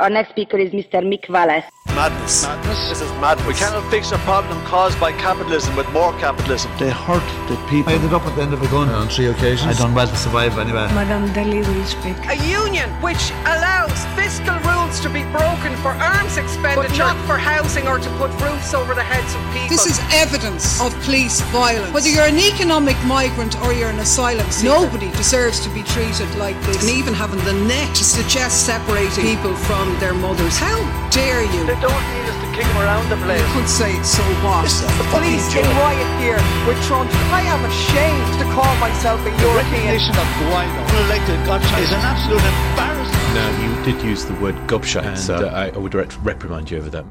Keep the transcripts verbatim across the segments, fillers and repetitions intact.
Our next speaker is Mister Mick Wallace. Madness. Madness. This is madness. We cannot fix a problem caused by capitalism with more capitalism. They hurt the people. I ended up at the end of a gun on three occasions. I done well to survive anyway. Madame Deliridge. A union which allows fiscal rules to be broken for arms expenditure, but not for housing or to put roofs over the heads of people. This is evidence of police violence. Whether you're an economic migrant or you're an asylum seeker, nobody deserves to be treated like this. And even having the neck to suggest separating people from their mothers. How dare you? They don't need us to kick them around the place. You could say it's so what? The police in riot gear were trumped. I am ashamed to call myself a European. The recognition of Guaido, unelected gobshite, is an absolute embarrassment. Now, you did use the word gobshite, and so uh, I, I would reprimand you over that.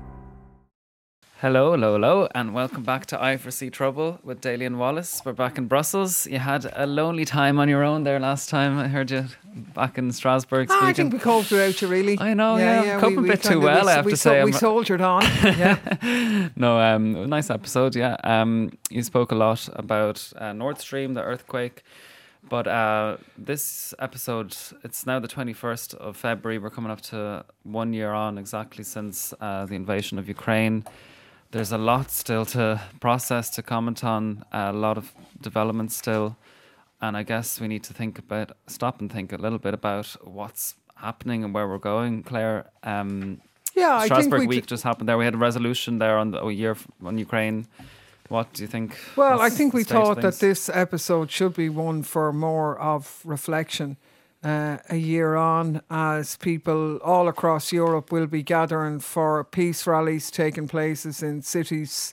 Hello, hello, hello, and welcome back to I for Sea Trouble with Dalian Wallace. We're back in Brussels. You had a lonely time on your own there last time. I heard you back in Strasbourg speaking. Oh, I think we coped out, you really. I know, yeah. yeah. yeah coped we, a bit too well, we, I have we, to say. We soldiered on. Yeah. no, um, nice episode, yeah. Um, you spoke a lot about uh, Nord Stream, the earthquake. But uh, this episode, it's now the twenty-first of February. We're coming up to one year on exactly since uh, the invasion of Ukraine. There's a lot still to process, to comment on, a lot of developments still. And I guess we need to think about, stop and think a little bit about what's happening and where we're going, Claire. Um, yeah, Strasbourg I think we week d- just happened there. We had a resolution there on the oh, year on Ukraine. What do you think? Well, I think we thought that this episode should be one for more of reflection. Uh, a year on, as people all across Europe will be gathering for peace rallies taking places in cities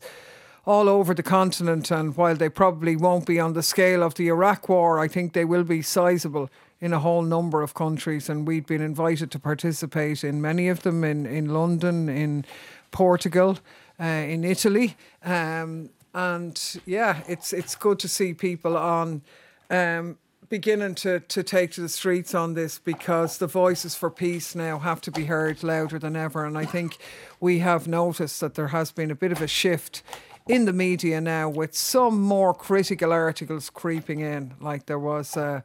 all over the continent, and while they probably won't be on the scale of the Iraq war, I think they will be sizable in a whole number of countries, and we've been invited to participate in many of them, in, in London, in Portugal, uh, in Italy, um, and yeah, it's it's good to see people on um beginning to, to take to the streets on this, because the voices for peace now have to be heard louder than ever. And I think we have noticed that there has been a bit of a shift in the media now, with some more critical articles creeping in. Like there was uh,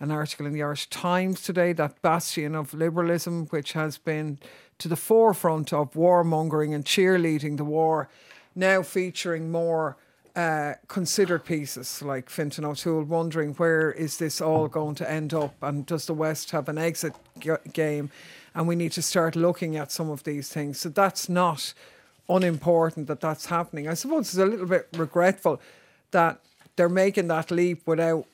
an article in the Irish Times today, that bastion of liberalism, which has been to the forefront of warmongering and cheerleading the war, now featuring more Uh, considered pieces like Fintan O'Toole wondering where is this all going to end up, and does the West have an exit g- game, and we need to start looking at some of these things. So that's not unimportant that that's happening. I suppose it's a little bit regretful that they're making that leap without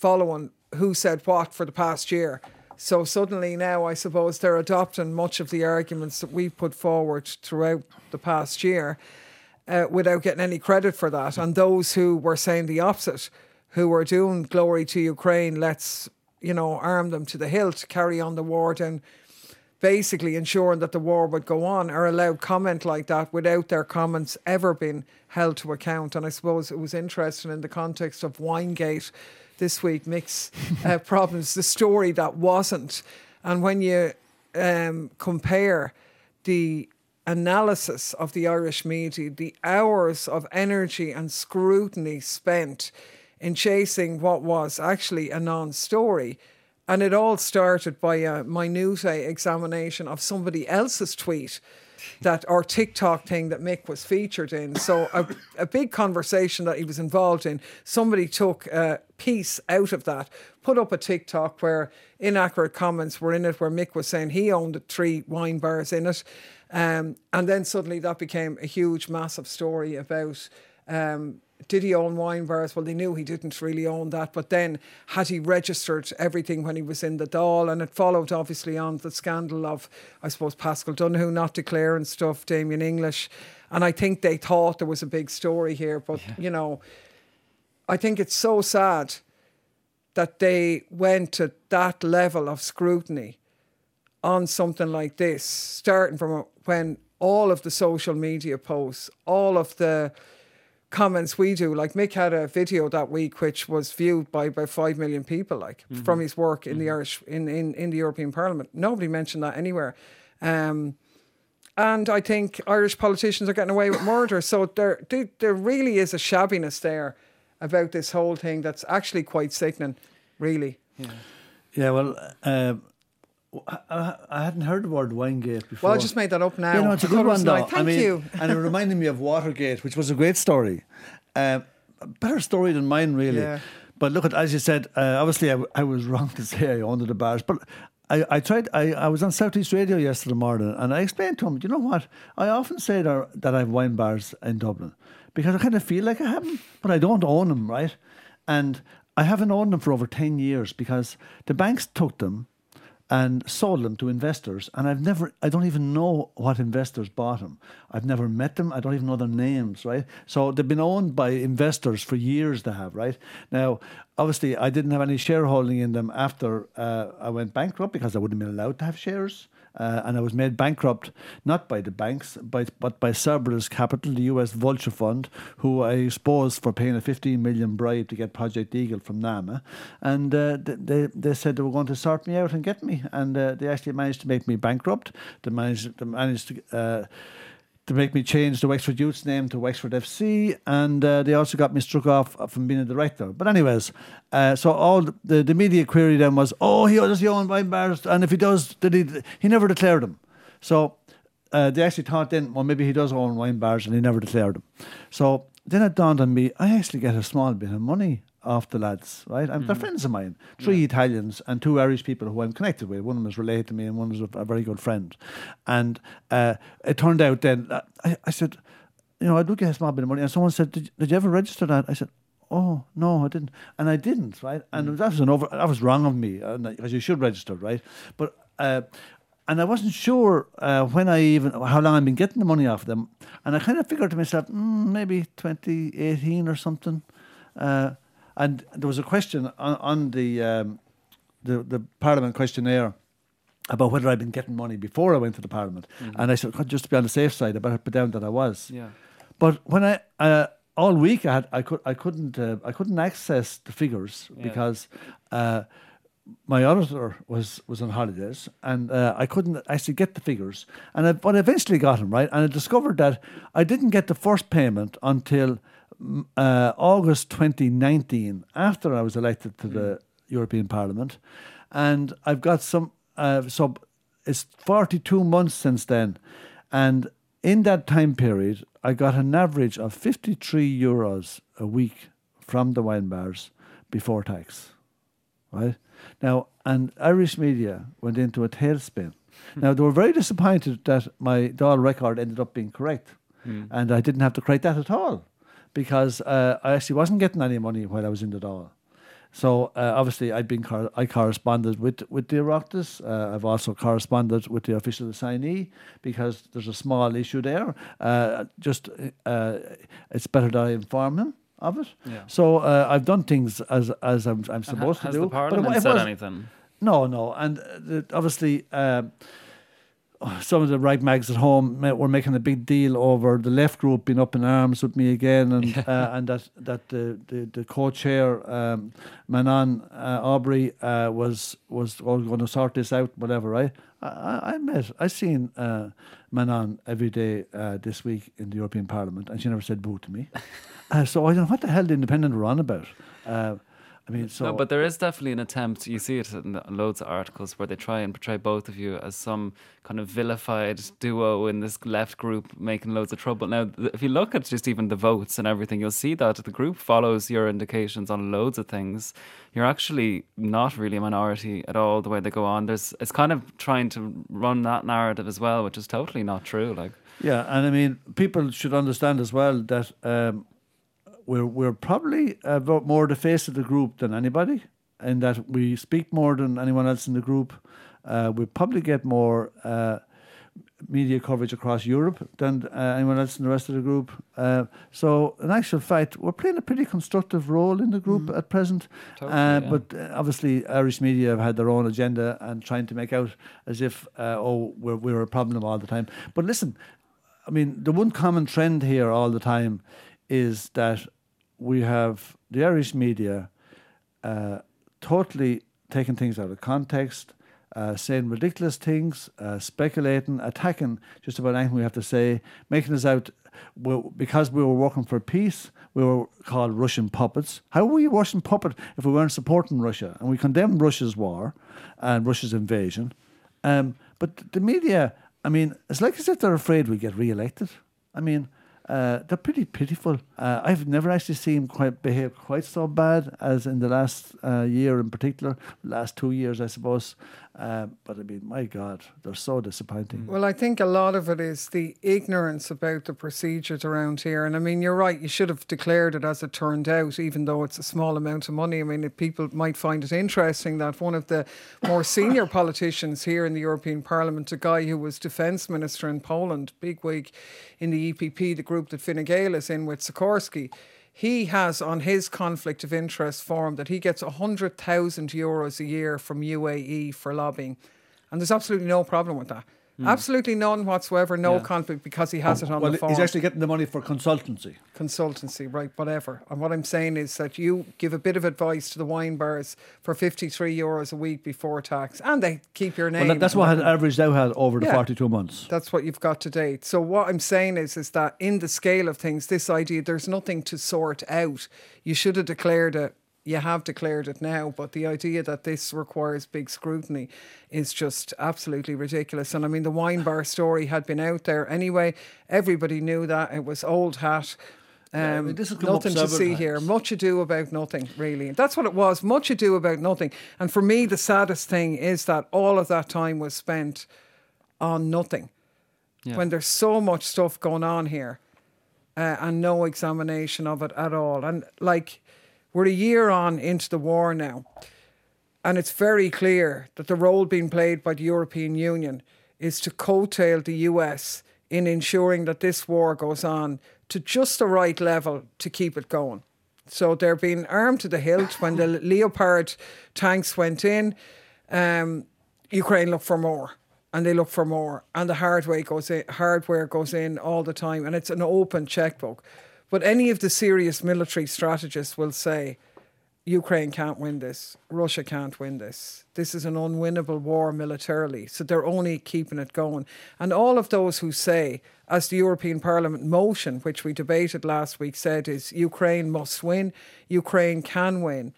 following who said what for the past year. So suddenly now I suppose they're adopting much of the arguments that we put forward throughout the past year, Uh, without getting any credit for that. And those who were saying the opposite, who were doing glory to Ukraine, let's, you know, arm them to the hilt, carry on the war, and basically ensuring that the war would go on, are allowed comment like that without their comments ever being held to account. And I suppose it was interesting in the context of Winegate this week, Mick's uh, problems, the story that wasn't. And when you um, compare the analysis of the Irish media, the hours of energy and scrutiny spent in chasing what was actually a non-story. And it all started by a minute examination of somebody else's tweet that, or TikTok thing that Mick was featured in. So a, a big conversation that he was involved in, somebody took a piece out of that, put up a TikTok where inaccurate comments were in it, where Mick was saying he owned three wine bars in it. Um, and then suddenly that became a huge, massive story about um, did he own wine bars? Well, they knew he didn't really own that. But then had he registered everything when he was in the Dáil? And it followed, obviously, on the scandal of, I suppose, Paschal Donohoe not declaring stuff, Damien English. And I think they thought there was a big story here. But, yeah. you know, I think it's so sad that they went to that level of scrutiny on something like this, starting from when all of the social media posts, all of the comments we do, like Mick had a video that week which was viewed by about five million people, like mm-hmm. from his work in mm-hmm. the Irish, in, in, in the European Parliament. Nobody mentioned that anywhere. Um, and I think Irish politicians are getting away with murder. So there, there, there really is a shabbiness there about this whole thing that's actually quite sickening, really. Yeah, yeah well... Uh, I, I hadn't heard the word Winegate before. Well, I just made that up now. Yeah, no, it's a good one though. Thank I mean, you. And it reminded me of Watergate, which was a great story. Uh, a better story than mine, really. Yeah. But look, at, as you said, uh, obviously I, I was wrong to say I owned the bars. But I, I tried, I, I was on South East Radio yesterday morning and I explained to him, you know what? I often say that, that I have wine bars in Dublin because I kind of feel like I have them, but I don't own them, right? And I haven't owned them for over ten years because the banks took them and sold them to investors, and I've never, I don't even know what investors bought them. I've never met them. I don't even know their names, right? So they've been owned by investors for years to have, right? Now, obviously, I didn't have any shareholding in them after uh, I went bankrupt because I wouldn't have been allowed to have shares. Uh, and I was made bankrupt, not by the banks, by, but by Cerberus Capital, the U S vulture fund, who I exposed for paying a fifteen million bribe to get Project Eagle from NAMA. And uh, they they said they were going to sort me out and get me. And uh, they actually managed to make me bankrupt. They managed, they managed to... Uh, to make me change the Wexford Youth's name to Wexford F C, and uh, they also got me struck off from being a director. But anyways, uh, so all the, the media query then was, oh, he does he own wine bars, and if he does, did he? He never declared them. So uh, they actually thought then, well, maybe he does own wine bars, and he never declared them. So then it dawned on me, I actually get a small bit of money off the lads, right? And mm. they're friends of mine. Three yeah. Italians and two Irish people who I'm connected with. One of them is related to me and one is a, a very good friend. And uh, it turned out then, uh, I, I said, you know, I do get a small bit of money. And someone said, did, did you ever register that? I said, oh, no, I didn't. And I didn't, right? And mm. that was an over, that was wrong of me, because you should register, right? But, uh, and I wasn't sure uh, when I even, how long I'd been getting the money off them. And I kind of figured to myself, mm, maybe twenty eighteen or something. Uh, And there was a question on, on the, um, the the Parliament questionnaire about whether I'd been getting money before I went to the Parliament. Mm-hmm. And I said, oh, just to be on the safe side, I better put down that I was. Yeah. But when I uh, all week I had I could I couldn't uh, I couldn't access the figures yeah. because uh, my auditor was, was on holidays and uh, I couldn't actually get the figures. And I, but I eventually got them right, and I discovered that I didn't get the first payment until. Uh, August twenty nineteen, after I was elected to mm. the European Parliament, and I've got some uh, so it's forty-two months since then, and in that time period I got an average of fifty-three euros a week from the wine bars before tax, right? Now, and Irish media went into a tailspin. mm. Now, they were very disappointed that my Dáil record ended up being correct, mm. and I didn't have to correct that at all, because uh, I actually wasn't getting any money while I was in the Dáil. So uh, obviously I'd been cor- I corresponded with, with the Oireachtas. Uh, I've also corresponded with the official assignee because there's a small issue there. Uh, just uh, it's better that I inform him of it. Yeah. So uh, I've done things as as I'm, I'm supposed ha- to do. Has the Parliament but it, it said anything? No, no. And uh, obviously... Um, some of the rag mags at home were making a big deal over the left group being up in arms with me again, and uh, and that that the the, the co-chair um, Manon uh, Aubry uh, was was all going to sort this out, whatever. Right? I I, I met I seen uh, Manon every day uh, this week in the European Parliament, and she never said boo to me. uh, so I don't know what the hell the independent were on about. Uh, I mean, so no, but there is definitely an attempt. You see it in loads of articles where they try and portray both of you as some kind of vilified duo in this left group making loads of trouble. Now, th- if you look at just even the votes and everything, you'll see that the group follows your indications on loads of things. You're actually not really a minority at all. The way they go on, there's it's kind of trying to run that narrative as well, which is totally not true. Like, yeah, and I mean, people should understand as well that. Um, We're we're probably uh, more the face of the group than anybody, in that we speak more than anyone else in the group. Uh, we probably get more uh, media coverage across Europe than uh, anyone else in the rest of the group. Uh, so, in actual fact, we're playing a pretty constructive role in the group mm. at present. Totally, uh, yeah. But uh, obviously, Irish media have had their own agenda and trying to make out as if uh, oh we're we're a problem all the time. But listen, I mean, the one common trend here all the time is that we have the Irish media uh, totally taking things out of context, uh, saying ridiculous things, uh, speculating, attacking just about anything we have to say, making us out, we're, because we were working for peace, we were called Russian puppets. How were we Russian puppet if we weren't supporting Russia? And we condemned Russia's war and Russia's invasion. Um, but the media, I mean, it's like as if they're afraid we get re-elected. I mean, uh, they're pretty pitiful. Uh, I've never actually seen quite behave quite so bad as in the last uh, year in particular, last two years, I suppose. Uh, but I mean, my God, they're so disappointing. Well, I think a lot of it is the ignorance about the procedures around here. And I mean, you're right, you should have declared it as it turned out, even though it's a small amount of money. I mean, if people might find it interesting that one of the more senior politicians here in the European Parliament, a guy who was defence minister in Poland, bigwig in the E P P, the group that Fine Gael is in with Sikorsky, he has on his conflict of interest form that he gets one hundred thousand euros a year from U A E for lobbying. And there's absolutely no problem with that. Mm. Absolutely none whatsoever, no yeah. conflict, because he has oh, it on well, the form. Well, he's actually getting the money for consultancy. Consultancy, right, whatever. And what I'm saying is that you give a bit of advice to the wine bars for fifty-three euros a week before tax, and they keep your name. Well, that's what has averaged out over the yeah, forty-two months. That's what you've got to date. So what I'm saying is, is that in the scale of things, this idea, there's nothing to sort out. You should have declared it. You have declared it now, but the idea that this requires big scrutiny is just absolutely ridiculous. And I mean, the wine bar story had been out there anyway. Everybody knew that. It was old hat. Um, yeah, I mean, this nothing to see times. Here. Much ado about nothing, really. That's what it was. Much ado about nothing. And for me, the saddest thing is that all of that time was spent on nothing. Yeah. When there's so much stuff going on here uh, and no examination of it at all. And like... We're a year on into the war now, and it's very clear that the role being played by the European Union is to coattail the U S in ensuring that this war goes on to just the right level to keep it going. So they're being armed to the hilt. When the Leopard tanks went in, um, Ukraine looked for more. And they look for more. And the hardware goes in, hardware goes in all the time. And it's an open checkbook. But any of the serious military strategists will say, Ukraine can't win this. Russia can't win this. This is an unwinnable war militarily. So they're only keeping it going. And all of those who say, as the European Parliament motion, which we debated last week, said is Ukraine must win, Ukraine can win.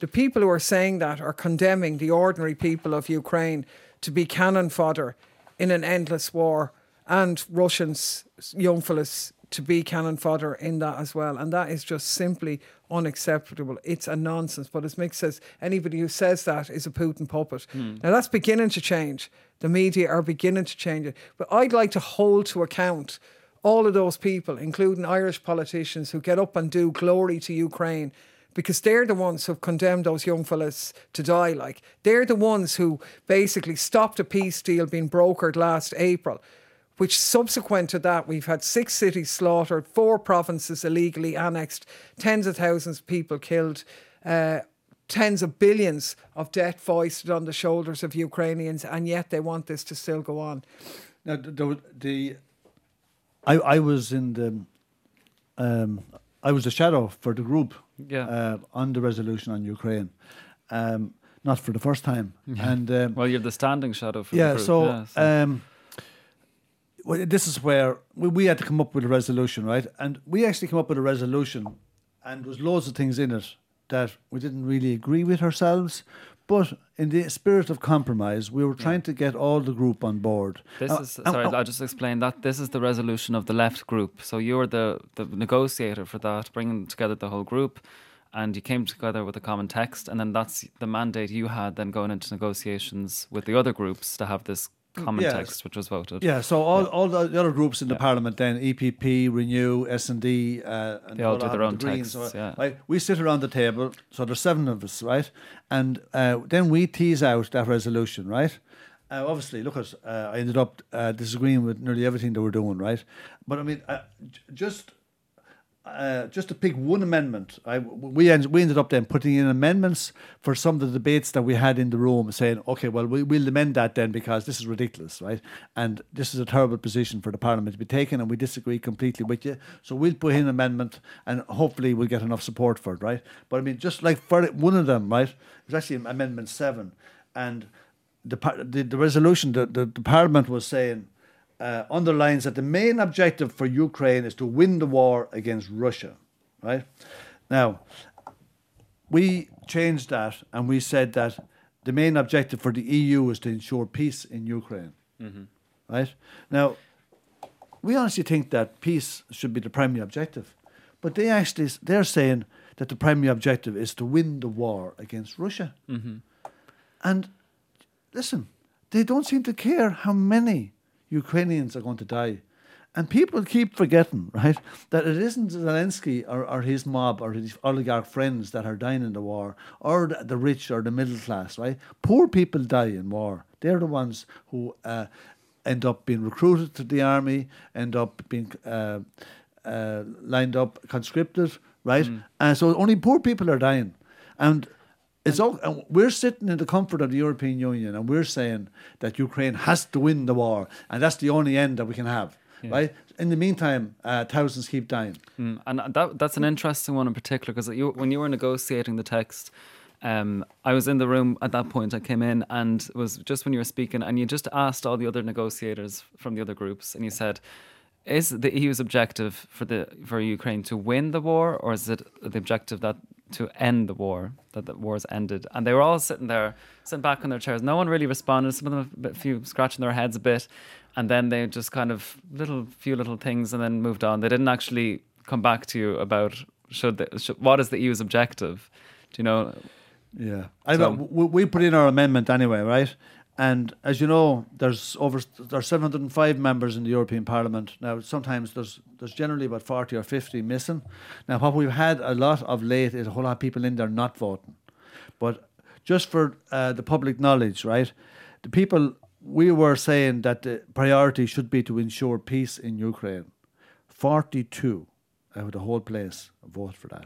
The people who are saying that are condemning the ordinary people of Ukraine to be cannon fodder in an endless war, and Russians, young fellas, to be cannon fodder in that as well. And that is just simply unacceptable. It's a nonsense. But as Mick says, anybody who says that is a Putin puppet. Mm. Now, that's beginning to change. The media are beginning to change it. But I'd like to hold to account all of those people, including Irish politicians, who get up and do glory to Ukraine, because they're the ones who've condemned those young fellas to die. Like, they're the ones who basically stopped a peace deal being brokered last April, which subsequent to that, we've had six cities slaughtered, four provinces illegally annexed, tens of thousands of people killed, uh, tens of billions of debt foisted on the shoulders of Ukrainians, and yet they want this to still go on. Now, the, the I, I was in the, um, I was the shadow for the group yeah. uh, on the resolution on Ukraine. Um, not for the first time. Mm-hmm. And um, well, you're the standing shadow for yeah, the group. So, yeah, so... Um, Well, this is where we, we had to come up with a resolution, right? And we actually came up with a resolution, and there was loads of things in it that we didn't really agree with ourselves. But in the spirit of compromise, we were trying yeah. to get all the group on board. This uh, is sorry, uh, I'll just explain that. This is the resolution of the left group. So you were the, the negotiator for that, bringing together the whole group. And you came together with a common text. And then that's the mandate you had then going into negotiations with the other groups to have this common yes. text, which was voted. Yeah, so all, yeah. all the, the other groups in the yeah. Parliament then, E P P, Renew, S and D, uh, and they all do their own the texts. So, yeah. like, we sit around the table, so there's seven of us, right? And uh, then we tease out that resolution, right? Uh, obviously, look at, uh, I ended up uh, disagreeing with nearly everything they were doing, right? But I mean, uh, j- just... Uh, just to pick one amendment, I, we, end, we ended up then putting in amendments for some of the debates that we had in the room, saying, okay, well, we, we'll amend that then because this is ridiculous, right? And this is a terrible position for the Parliament to be taken, and we disagree completely with you. So we'll put in an amendment, and hopefully we'll get enough support for it, right? But I mean, just like for one of them, right? It was actually Amendment seven. And the the, the resolution, the, the, the Parliament was saying, Uh, underlines that the main objective for Ukraine is to win the war against Russia, right? Now, we changed that and we said that the main objective for the E U is to ensure peace in Ukraine. Mm-hmm. Right? Now, we honestly think that peace should be the primary objective. But they actually, they're saying that the primary objective is to win the war against Russia. Mm-hmm. And listen, they don't seem to care how many Ukrainians are going to die. And people keep forgetting, right, that it isn't Zelensky or, or his mob or his oligarch friends that are dying in the war, or the, the rich or the middle class, right? Poor people die in war. They're the ones who uh, end up being recruited to the army, end up being uh, uh, lined up, conscripted, right? Mm. And so only poor people are dying. And it's all, and we're sitting in the comfort of the European Union and we're saying that Ukraine has to win the war and that's the only end that we can have. Yeah. Right. In the meantime, uh, thousands keep dying. Mm, and that that's an interesting one in particular, because you, when you were negotiating the text, um, I was in the room at that point. I came in and it was just when you were speaking, and you just asked all the other negotiators from the other groups, and you said, "Is the E U's objective for the for Ukraine to win the war, or is it the objective that to end the war, that the war's ended?" And they were all sitting there, sitting back on their chairs. No one really responded. Some of them, a few scratching their heads a bit. And then they just kind of little few little things and then moved on. They didn't actually come back to you about should, they, should what is the E U's objective? Do you know? Yeah, I so. we, we put in our amendment anyway, right? And as you know, there's over there's seven hundred five members in the European Parliament now. Sometimes there's there's generally about forty or fifty missing. Now, what we've had a lot of late is a whole lot of people in there not voting. But just for uh, the public knowledge, right? The people. We were saying that the priority should be to ensure peace in Ukraine. forty-two out of the whole place vote for that.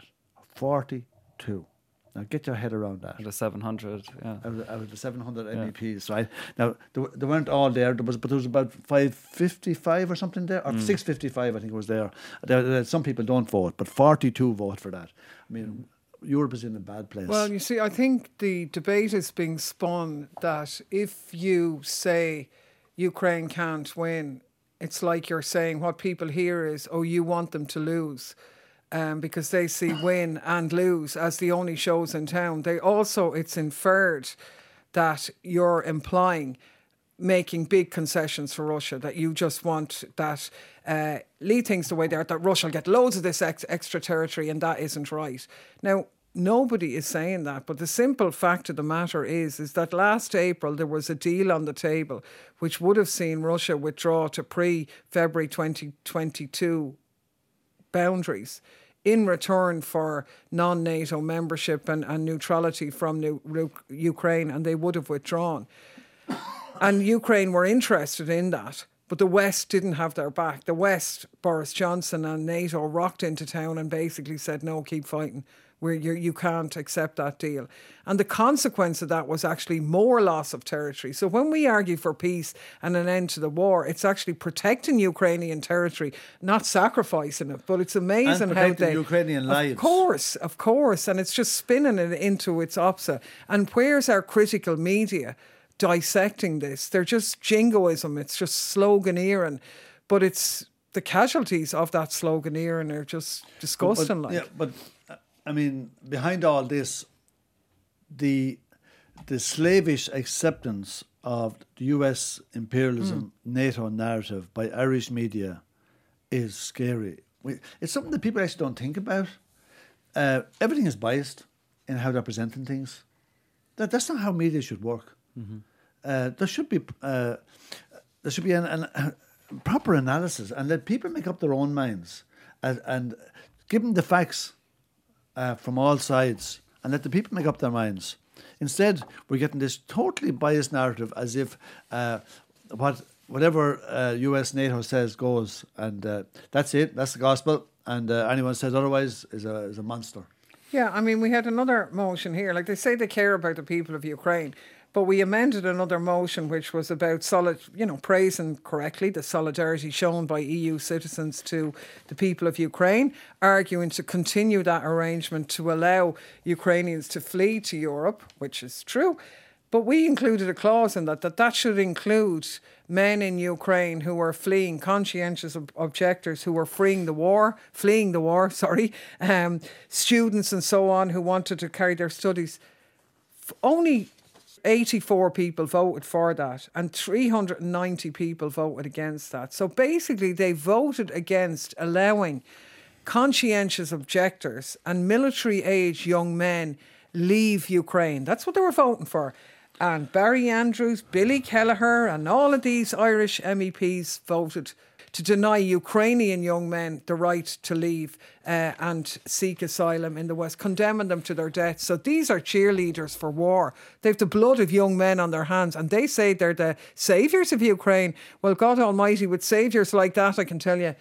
forty-two. Now get your head around that. Out of the seven hundred, yeah. Out of the, out of the seven hundred yeah. M E Ps, right? Now, they, they weren't all there, there was, but there was about five fifty-five or something there, or mm. six fifty-five I think it was there. There, there. Some people don't vote, but forty-two vote for that. I mean... Europe is in a bad place. Well, you see, I think the debate is being spun that if you say Ukraine can't win, it's like you're saying what people hear is, oh, you want them to lose, um, because they see win and lose as the only shows in town. They also, it's inferred that you're implying making big concessions for Russia, that you just want that uh, lead things the way they are, that Russia will get loads of this ex- extra territory, and that isn't right. Now, nobody is saying that, but the simple fact of the matter is, is that last April there was a deal on the table which would have seen Russia withdraw to pre-February twenty twenty-two boundaries in return for non-NATO membership and, and neutrality from new, Ukraine, and they would have withdrawn. And Ukraine were interested in that, but the West didn't have their back. The West, Boris Johnson and NATO, rocked into town and basically said, no, keep fighting. We're, you, you can't accept that deal. And the consequence of that was actually more loss of territory. So when we argue for peace and an end to the war, it's actually protecting Ukrainian territory, not sacrificing it. But it's amazing how they... Ukrainian lives. Of course, of course. And it's just spinning it into its opposite. And where's our critical media dissecting this? They're just jingoism. It's just sloganeering, but it's the casualties of that sloganeering are just disgusting. But, like, yeah, but I mean, behind all this, the the slavish acceptance of the U S imperialism, mm. NATO narrative by Irish media is scary. It's something that people actually don't think about. Uh, everything is biased in how they're presenting things. That that's not how media should work. Mm-hmm. Uh, there should be uh, there should be an, an, a proper analysis and let people make up their own minds and, and give them the facts uh, from all sides and let the people make up their minds. Instead, we're getting this totally biased narrative as if uh, what whatever uh, U S NATO says goes, and uh, that's it, that's the gospel, and uh, anyone says otherwise is a is a monster. Yeah, I mean, we had another motion here. Like, they say they care about the people of Ukraine, but we amended another motion which was about solid, you know, praising correctly the solidarity shown by E U citizens to the people of Ukraine, arguing to continue that arrangement to allow Ukrainians to flee to Europe, which is true. But we included a clause in that, that that should include men in Ukraine who are fleeing, conscientious ob- objectors who are fleeing the war, fleeing the war, sorry, um, students and so on who wanted to carry their studies. Only eighty-four people voted for that and three hundred ninety people voted against that. So basically they voted against allowing conscientious objectors and military-age young men leave Ukraine. That's what they were voting for. And Barry Andrews, Billy Kelleher and all of these Irish M E Ps voted to deny Ukrainian young men the right to leave uh, and seek asylum in the West, condemning them to their death. So these are cheerleaders for war. They have the blood of young men on their hands and they say they're the saviours of Ukraine. Well, God Almighty, with saviours like that, I can tell you,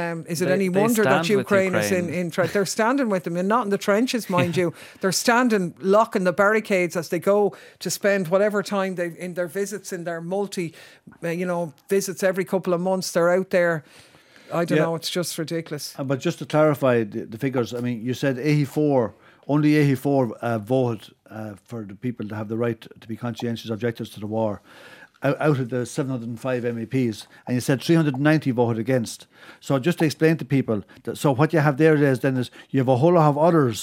Um, is it they, any wonder that Ukraine, Ukraine is in, in tre- they're standing with them and not in the trenches, mind yeah. you. They're standing, locking the barricades as they go to spend whatever time they in their visits, in their multi, uh, you know, visits every couple of months. They're out there. I don't yeah. know. It's just ridiculous. Uh, but just to clarify the, the figures, I mean, you said eighty-four, only eighty-four uh, voted uh, for the people to have the right to be conscientious objectors to the war, out of the seven hundred five M E Ps, and you said three hundred ninety voted against. So just to explain to people, that, so what you have there is then is you have a whole lot of others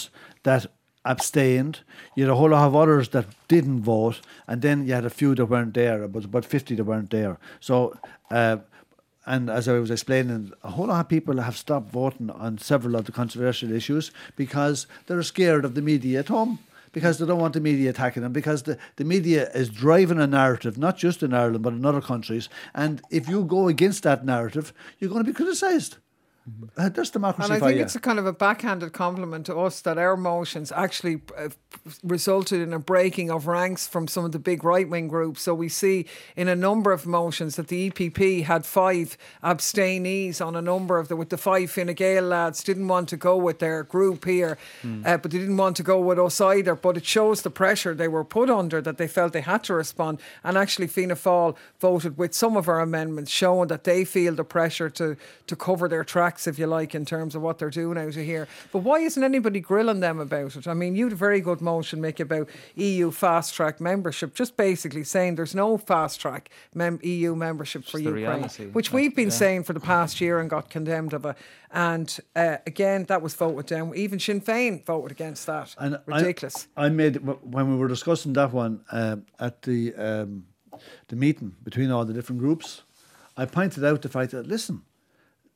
that abstained, you had a whole lot of others that didn't vote, and then you had a few that weren't there, but about fifty that weren't there. So, uh, and as I was explaining, a whole lot of people have stopped voting on several of the controversial issues because they're scared of the media at home, because they don't want the media attacking them, because the, the media is driving a narrative, not just in Ireland, but in other countries. And if you go against that narrative, you're going to be criticised. Uh, that's democracy for you. And I think it's a kind of a backhanded compliment to us that our motions actually uh, resulted in a breaking of ranks from some of the big right-wing groups. So we see in a number of motions that the E P P had five abstainees on a number of the, with the five Fine Gael lads didn't want to go with their group here, mm. uh, but they didn't want to go with us either. But it shows the pressure they were put under that they felt they had to respond. And actually Fianna Fáil voted with some of our amendments showing that they feel the pressure to, to cover their tracks, if you like, in terms of what they're doing out of here. But why isn't anybody grilling them about it? I mean, you had a very good motion, Mick, about E U fast-track membership, just basically saying there's no fast-track mem- E U membership for Ukraine, reality. Which That's, we've been yeah. saying for the past year and got condemned of it. And uh, again, that was voted down. Even Sinn Féin voted against that. And ridiculous. I, I made, when we were discussing that one uh, at the um, the meeting between all the different groups, I pointed out the fact that, listen,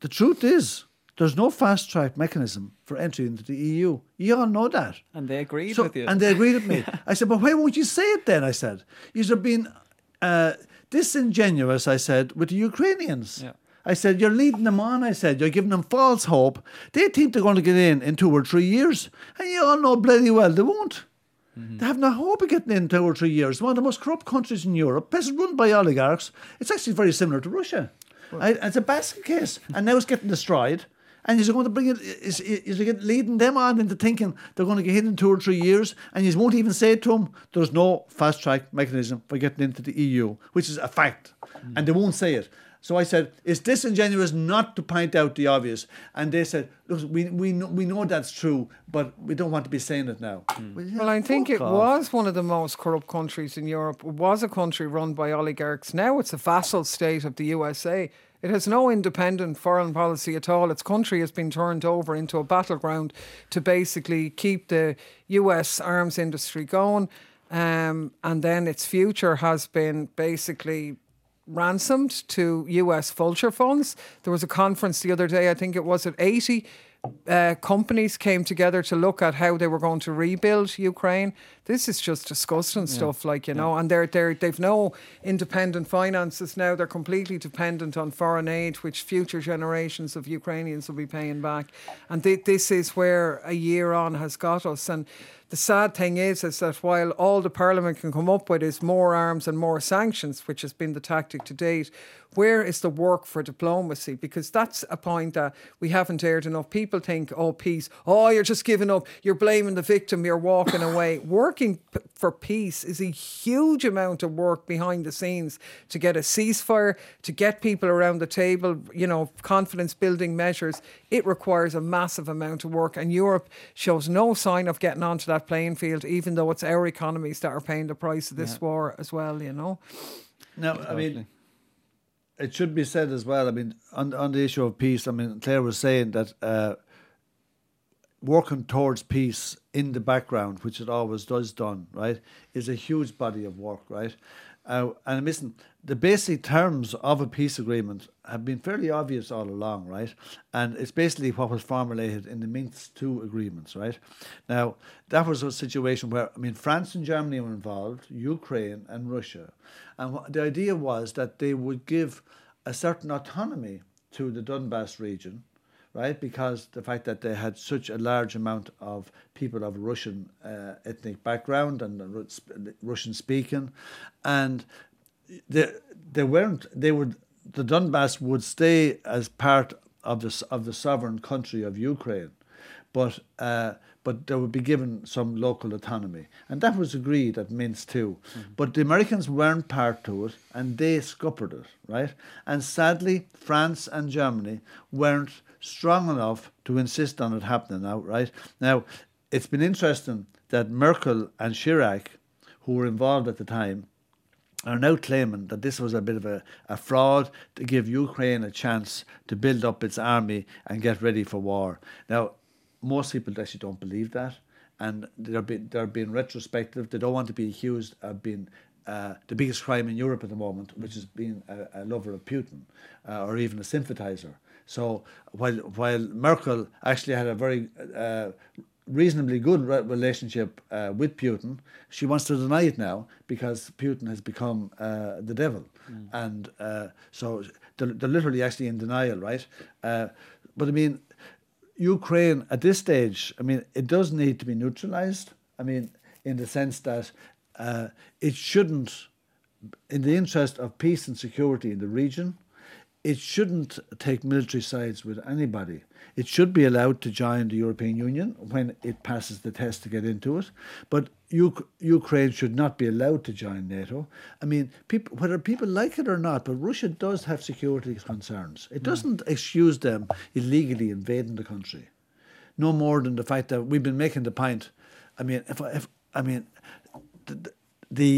the truth is, there's no fast-track mechanism for entry into the E U. You all know that. And they agreed so, with you. And they agreed with me. I said, but why won't you say it then? I said, you're being uh, disingenuous, I said, with the Ukrainians. Yeah. I said, you're leading them on, I said. You're giving them false hope. They think they're going to get in in two or three years. And you all know bloody well they won't. Mm-hmm. They have no hope of getting in two or three years. One of the most corrupt countries in Europe, run by oligarchs. It's actually very similar to Russia. I, it's a basket case, and now it's getting destroyed. And he's going to bring it, is he's leading them on into thinking they're going to get hit in two or three years, and he won't even say to them, there's no fast track mechanism for getting into the E U, which is a fact, mm. and they won't say it. So I said, it's disingenuous not to point out the obvious. And they said, look, we we know, we know that's true, but we don't want to be saying it now. Mm. Well, yeah, well, I think it off. was one of the most corrupt countries in Europe. It was a country run by oligarchs. Now it's a vassal state of the U S A. It has no independent foreign policy at all. Its country has been turned over into a battleground to basically keep the U S arms industry going. Um, and then its future has been basically ransomed to U S vulture funds. There was a conference the other day, I think it was at eighty uh, companies came together to look at how they were going to rebuild Ukraine. This is just disgusting yeah. stuff, like, you yeah. know, and they're, they're, they've no independent finances now. They're completely dependent on foreign aid, which future generations of Ukrainians will be paying back. And th- this is where a year on has got us. And the sad thing is, is that while all the Parliament can come up with is more arms and more sanctions, which has been the tactic to date, where is the work for diplomacy? Because that's a point that we haven't aired enough. People think, oh, peace. Oh, you're just giving up. You're blaming the victim. You're walking away. Working p- for peace is a huge amount of work behind the scenes to get a ceasefire, to get people around the table, you know, confidence-building measures. It requires a massive amount of work. And Europe shows no sign of getting onto that playing field, even though it's our economies that are paying the price of this yeah. war as well, you know. Now, I mean, it should be said as well, I mean, on, on the issue of peace, I mean, Claire was saying that uh, working towards peace in the background, which it always does done, right, is a huge body of work, right? Uh, and listen, the basic terms of a peace agreement have been fairly obvious all along, right? And it's basically what was formulated in the Minsk two agreements, right? Now, that was a situation where, I mean, France and Germany were involved, Ukraine and Russia. And the idea was that they would give a certain autonomy to the Donbass region, right, because the fact that they had such a large amount of people of Russian uh, ethnic background and Russian speaking, and they they weren't they would the Donbass would stay as part of the of the sovereign country of Ukraine, but uh, but they would be given some local autonomy, and that was agreed at Minsk two. Mm-hmm. But the Americans weren't part to it, and they scuppered it, right, and sadly France and Germany weren't strong enough to insist on it happening now, right? Now, it's been interesting that Merkel and Chirac, who were involved at the time, are now claiming that this was a bit of a, a fraud to give Ukraine a chance to build up its army and get ready for war. Now, most people actually don't believe that, and they're being, they're being retrospective. They don't want to be accused of being Uh, the biggest crime in Europe at the moment, which is being a, a lover of Putin uh, or even a sympathiser. So while while Merkel actually had a very uh, reasonably good re- relationship uh, with Putin, she wants to deny it now because Putin has become uh, the devil. Mm. And uh, so they're, they're literally actually in denial, right? Uh, but I mean, Ukraine at this stage, I mean, it does need to be neutralised. I mean, in the sense that Uh, it shouldn't, in the interest of peace and security in the region, it shouldn't take military sides with anybody. It should be allowed to join the European Union when it passes the test to get into it. But U- Ukraine should not be allowed to join NATO. I mean, people, whether people like it or not, but Russia does have security concerns. It doesn't excuse them illegally invading the country. No more than the fact that we've been making the point. I mean, if I, if, I mean... the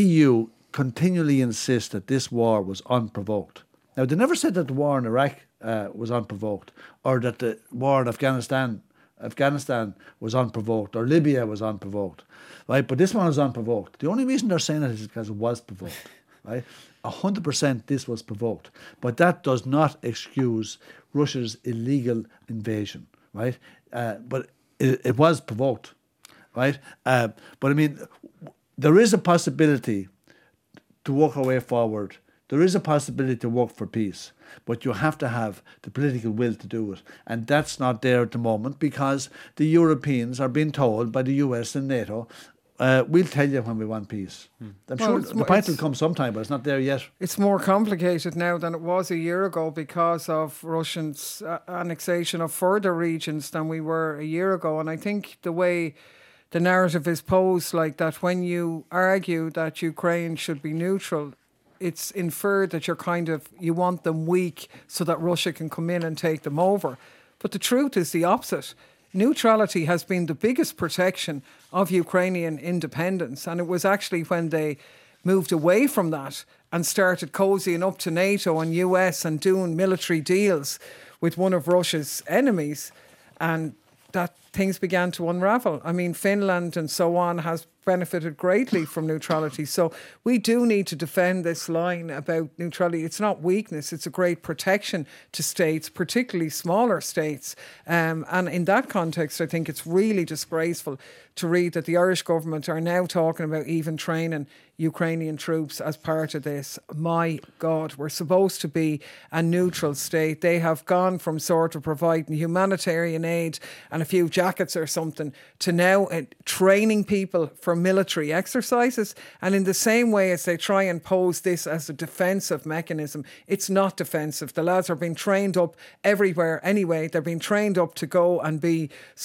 E U continually insists that this war was unprovoked. Now, they never said that the war in Iraq uh, was unprovoked, or that the war in Afghanistan Afghanistan was unprovoked, or Libya was unprovoked, right? But this one was unprovoked. The only reason they're saying it is because it was provoked, right? one hundred percent this was provoked. But that does not excuse Russia's illegal invasion, right? Uh, but it, it was provoked. Right, uh, but I mean, there is a possibility to walk our way forward. There is a possibility to work for peace, but you have to have the political will to do it, and that's not there at the moment because the Europeans are being told by the U S and NATO, uh, "We'll tell you when we want peace." Hmm. I'm well, sure the point will come sometime, but it's not there yet. It's more complicated now than it was a year ago because of Russians' uh, annexation of further regions than we were a year ago, and I think the way the narrative is posed like that when you argue that Ukraine should be neutral, it's inferred that you're kind of, you want them weak so that Russia can come in and take them over. But the truth is the opposite. Neutrality has been the biggest protection of Ukrainian independence. And it was actually when they moved away from that and started cozying up to NATO and U S and doing military deals with one of Russia's enemies, and that things began to unravel. I mean, Finland and so on has benefited greatly from neutrality. So we do need to defend this line about neutrality. It's not weakness. It's a great protection to states, particularly smaller states. Um, and in that context, I think it's really disgraceful to read that the Irish government are now talking about even training Ukrainian troops as part of this. My God, we're supposed to be a neutral state. They have gone from sort of providing humanitarian aid and a few jackets or something to now uh, training people for military exercises. And in the same way as they try and pose this as a defensive mechanism, it's not defensive. The lads are being trained up everywhere anyway. They're being trained up to go and be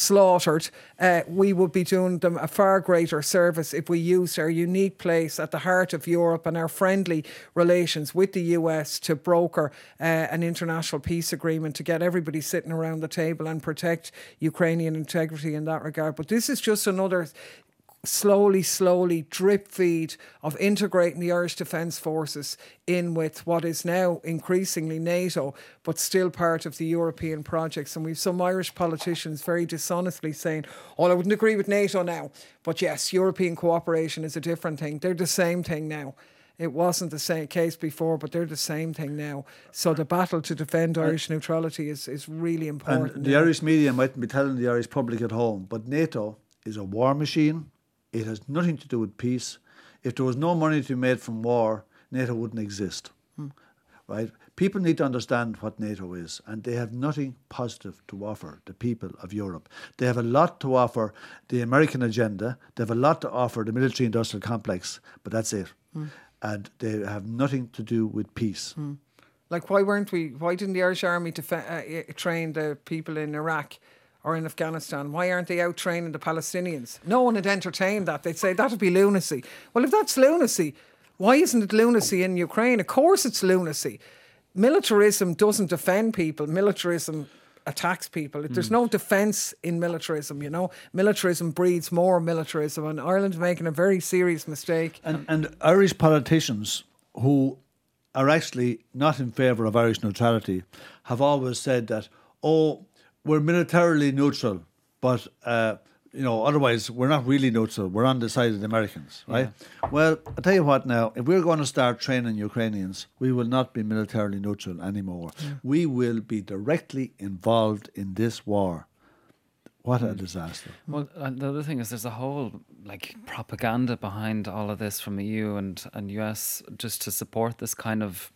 slaughtered. Uh, we would be doing them a far greater service if we used our unique place at the heart of Europe and our friendly relations with the U S to broker uh, an international peace agreement to get everybody sitting around the table and protect Ukrainian integrity in that regard. But this is just another slowly, slowly drip feed of integrating the Irish Defence Forces in with what is now increasingly NATO, but still part of the European projects. And we've some Irish politicians very dishonestly saying, oh, I wouldn't agree with NATO now, but yes, European cooperation is a different thing. They're the same thing now. It wasn't the same case before, but they're the same thing now. So the battle to defend Irish neutrality is, is really important. And the Irish media mightn't be telling the Irish public at home, but NATO is a war machine. It has nothing to do with peace. If there was no money to be made from war, NATO wouldn't exist. Hmm. Right? People need to understand what NATO is, and they have nothing positive to offer the people of Europe. They have a lot to offer the American agenda. They have a lot to offer the military-industrial complex, but that's it. Hmm. And they have nothing to do with peace. Hmm. Like, why weren't we? Why didn't the Irish Army defa- uh, train the people in Iraq or in Afghanistan? Why aren't they out training the Palestinians? No one had entertained that. They'd say that would be lunacy. Well, if that's lunacy, why isn't it lunacy in Ukraine? Of course it's lunacy. Militarism doesn't defend people. Militarism attacks people. There's no defence in militarism, you know. Militarism breeds more militarism, and Ireland's making a very serious mistake. And, and Irish politicians who are actually not in favour of Irish neutrality have always said that, oh, we're militarily neutral, but, uh, you know, otherwise we're not really neutral. We're on the side of the Americans, right? Yeah. Well, I tell you what now, if we're going to start training Ukrainians, we will not be militarily neutral anymore. Yeah. We will be directly involved in this war. What a disaster. Well, and the other thing is there's a whole, like, propaganda behind all of this from E U and, and U S just to support this kind of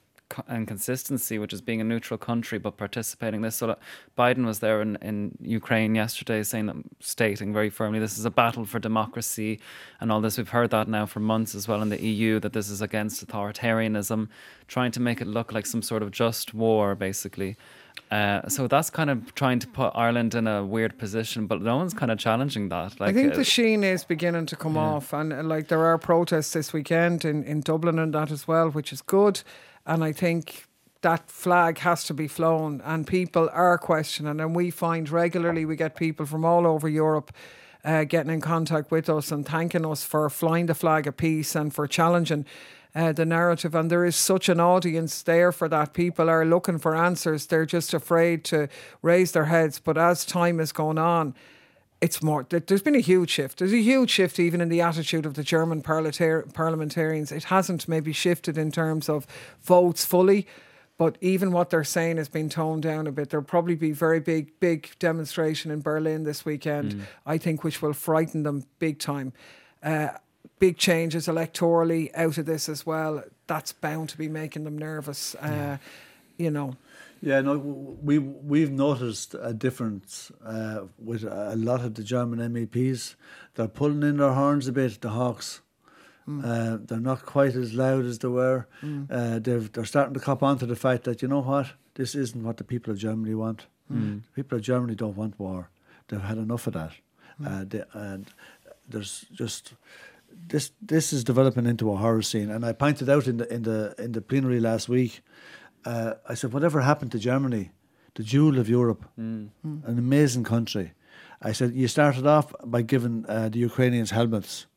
inconsistency, which is being a neutral country but participating this. So Biden was there in, in Ukraine yesterday saying that, stating very firmly, this is a battle for democracy and all this. We've heard that now for months as well in the E U, that this is against authoritarianism, trying to make it look like some sort of just war, basically. Uh, so that's kind of trying to put Ireland in a weird position, but no one's kind of challenging that. Like, I think the sheen is beginning to come yeah. off, and uh, like there are protests this weekend in, in Dublin and that as well, which is good. And I think that flag has to be flown, and people are questioning. And we find regularly we get people from all over Europe uh, getting in contact with us and thanking us for flying the flag of peace and for challenging Uh, the narrative, and there is such an audience there for that. People are looking for answers. They're just afraid to raise their heads. But as time has gone on, it's more. There's been a huge shift. There's a huge shift even in the attitude of the German parliamentari- parliamentarians. It hasn't maybe shifted in terms of votes fully, but even what they're saying has been toned down a bit. There'll probably be very big, big demonstration in Berlin this weekend, mm. I think, which will frighten them big time. Uh, Big changes electorally out of this as well. That's bound to be making them nervous, uh, yeah. you know. Yeah, no, we, we've noticed a difference uh, with a lot of the German M E Ps. They're pulling in their horns a bit, the hawks. Mm. Uh, they're not quite as loud as they were. Mm. Uh, they've, they're starting to cop on to the fact that, you know what, this isn't what the people of Germany want. Mm. The people of Germany don't want war. They've had enough of that. Mm. Uh, they, and there's just... This this is developing into a horror scene, and I pointed out in the in the in the plenary last week. Uh, I said, whatever happened to Germany, the jewel of Europe, mm. Mm. an amazing country. I said, you started off by giving uh, the Ukrainians helmets,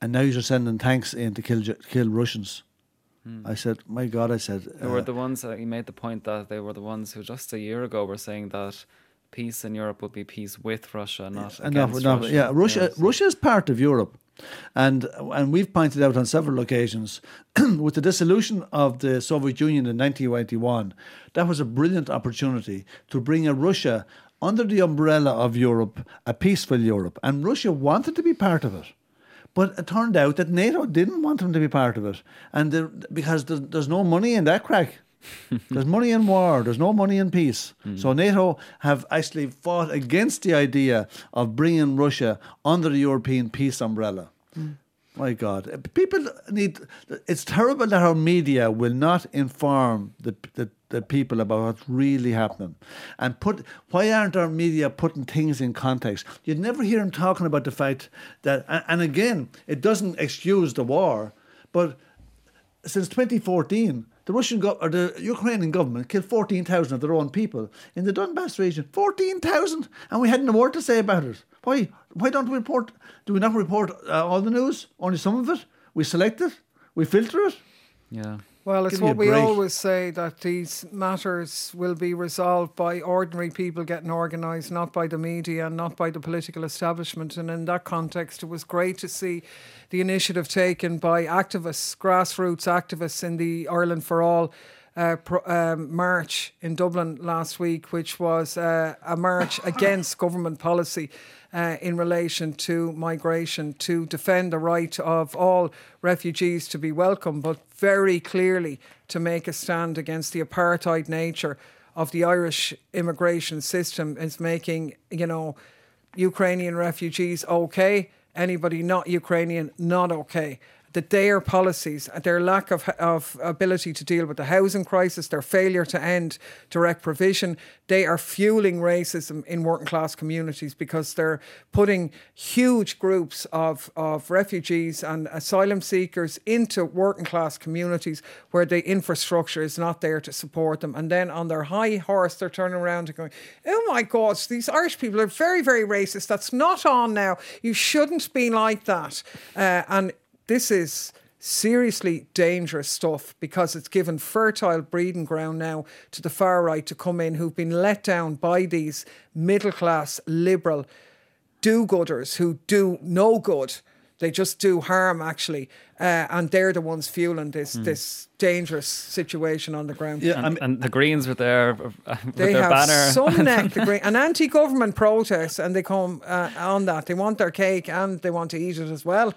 and now you're sending tanks in to kill kill Russians. Mm. I said, my God, I said they uh, were the ones that you made the point that they were the ones who just a year ago were saying that peace in Europe would be peace with Russia, not yeah, against enough, Russia. Yeah, Russia yeah, so. Russia is part of Europe. And and we've pointed out on several occasions, with the dissolution of the Soviet Union in nineteen eighty-one, that was a brilliant opportunity to bring a Russia under the umbrella of Europe, a peaceful Europe. And Russia wanted to be part of it. But it turned out that NATO didn't want them to be part of it. And there, because there, there's no money in that crack. There's money in war. There's no money in peace. Mm. So NATO have actually fought against the idea of bringing Russia under the European peace umbrella. Mm. My God. People need... It's terrible that our media will not inform the, the, the people about what's really happening. And put why aren't our media putting things in context? You'd never hear them talking about the fact that... And again, it doesn't excuse the war, but since twenty fourteen... the Russian gov- or the Ukrainian government killed fourteen thousand of their own people in the Donbass region. fourteen thousand! And we hadn't a word to say about it. Why? Why don't we report? Do we not report uh, all the news? Only some of it? We select it? We filter it? Yeah. Well, it's what we always say, that these matters will be resolved by ordinary people getting organised, not by the media and not by the political establishment. And in that context, it was great to see the initiative taken by activists, grassroots activists in the Ireland for All uh, pro- um, march in Dublin last week, which was uh, a march against government policy. Uh, in relation to migration, to defend the right of all refugees to be welcome, but very clearly to make a stand against the apartheid nature of the Irish immigration system, is making, you know, Ukrainian refugees okay, anybody not Ukrainian not okay. That their policies, their lack of of ability to deal with the housing crisis, their failure to end direct provision, they are fueling racism in working class communities, because they're putting huge groups of, of refugees and asylum seekers into working class communities where the infrastructure is not there to support them. And then on their high horse, they're turning around and going, oh my God, these Irish people are very, very racist. That's not on now. You shouldn't be like that. Uh, and this is seriously dangerous stuff, because it's given fertile breeding ground now to the far right to come in, who've been let down by these middle-class liberal do-gooders who do no good. They just do harm, actually. Uh, and they're the ones fueling this mm. this dangerous situation on the ground. Yeah, and, and the Greens were there with they their have banner. Some neck, the Green, an anti-government protest, and they come uh, on that. They want their cake and they want to eat it as well.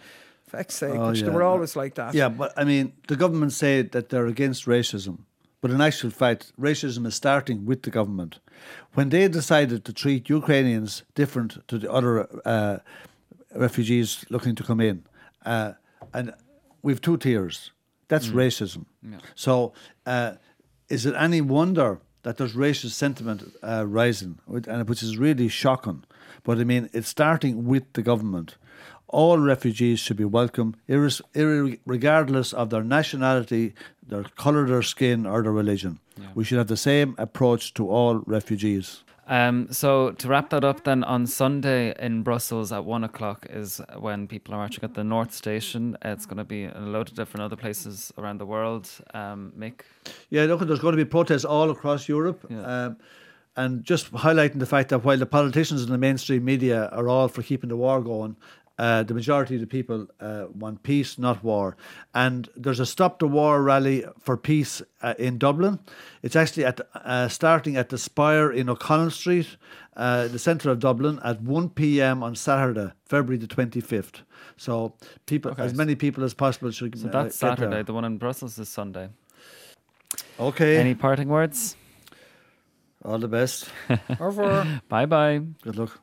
Feck's sake, oh, which yeah. they were always like that. Yeah, but I mean, the government say that they're against racism. But in actual fact, racism is starting with the government. When they decided to treat Ukrainians different to the other uh, refugees looking to come in, uh, and we've two tiers, that's mm. racism. Yeah. So uh, is it any wonder that there's racist sentiment uh, rising, and which is really shocking? But I mean, it's starting with the government. All refugees should be welcome, iris- ir- regardless of their nationality, their colour, their skin or their religion. Yeah. We should have the same approach to all refugees. Um, so to wrap that up then, on Sunday in Brussels at one o'clock is when people are marching at the North Station. It's going to be in a load of different other places around the world. Um, Mick? Yeah, look, there's going to be protests all across Europe. Yeah. Um, and just highlighting the fact that while the politicians and the mainstream media are all for keeping the war going, Uh, the majority of the people uh, want peace, not war. And there's a Stop the War rally for peace uh, in Dublin. It's actually at uh, starting at the Spire in O'Connell Street, uh, the centre of Dublin, at one p.m. on Saturday, February the twenty-fifth. So people, okay. as many people as possible should. So that's uh, Saturday. There. The one in Brussels is Sunday. Okay. Any parting words? All the best. Au revoir. Bye bye. Good luck.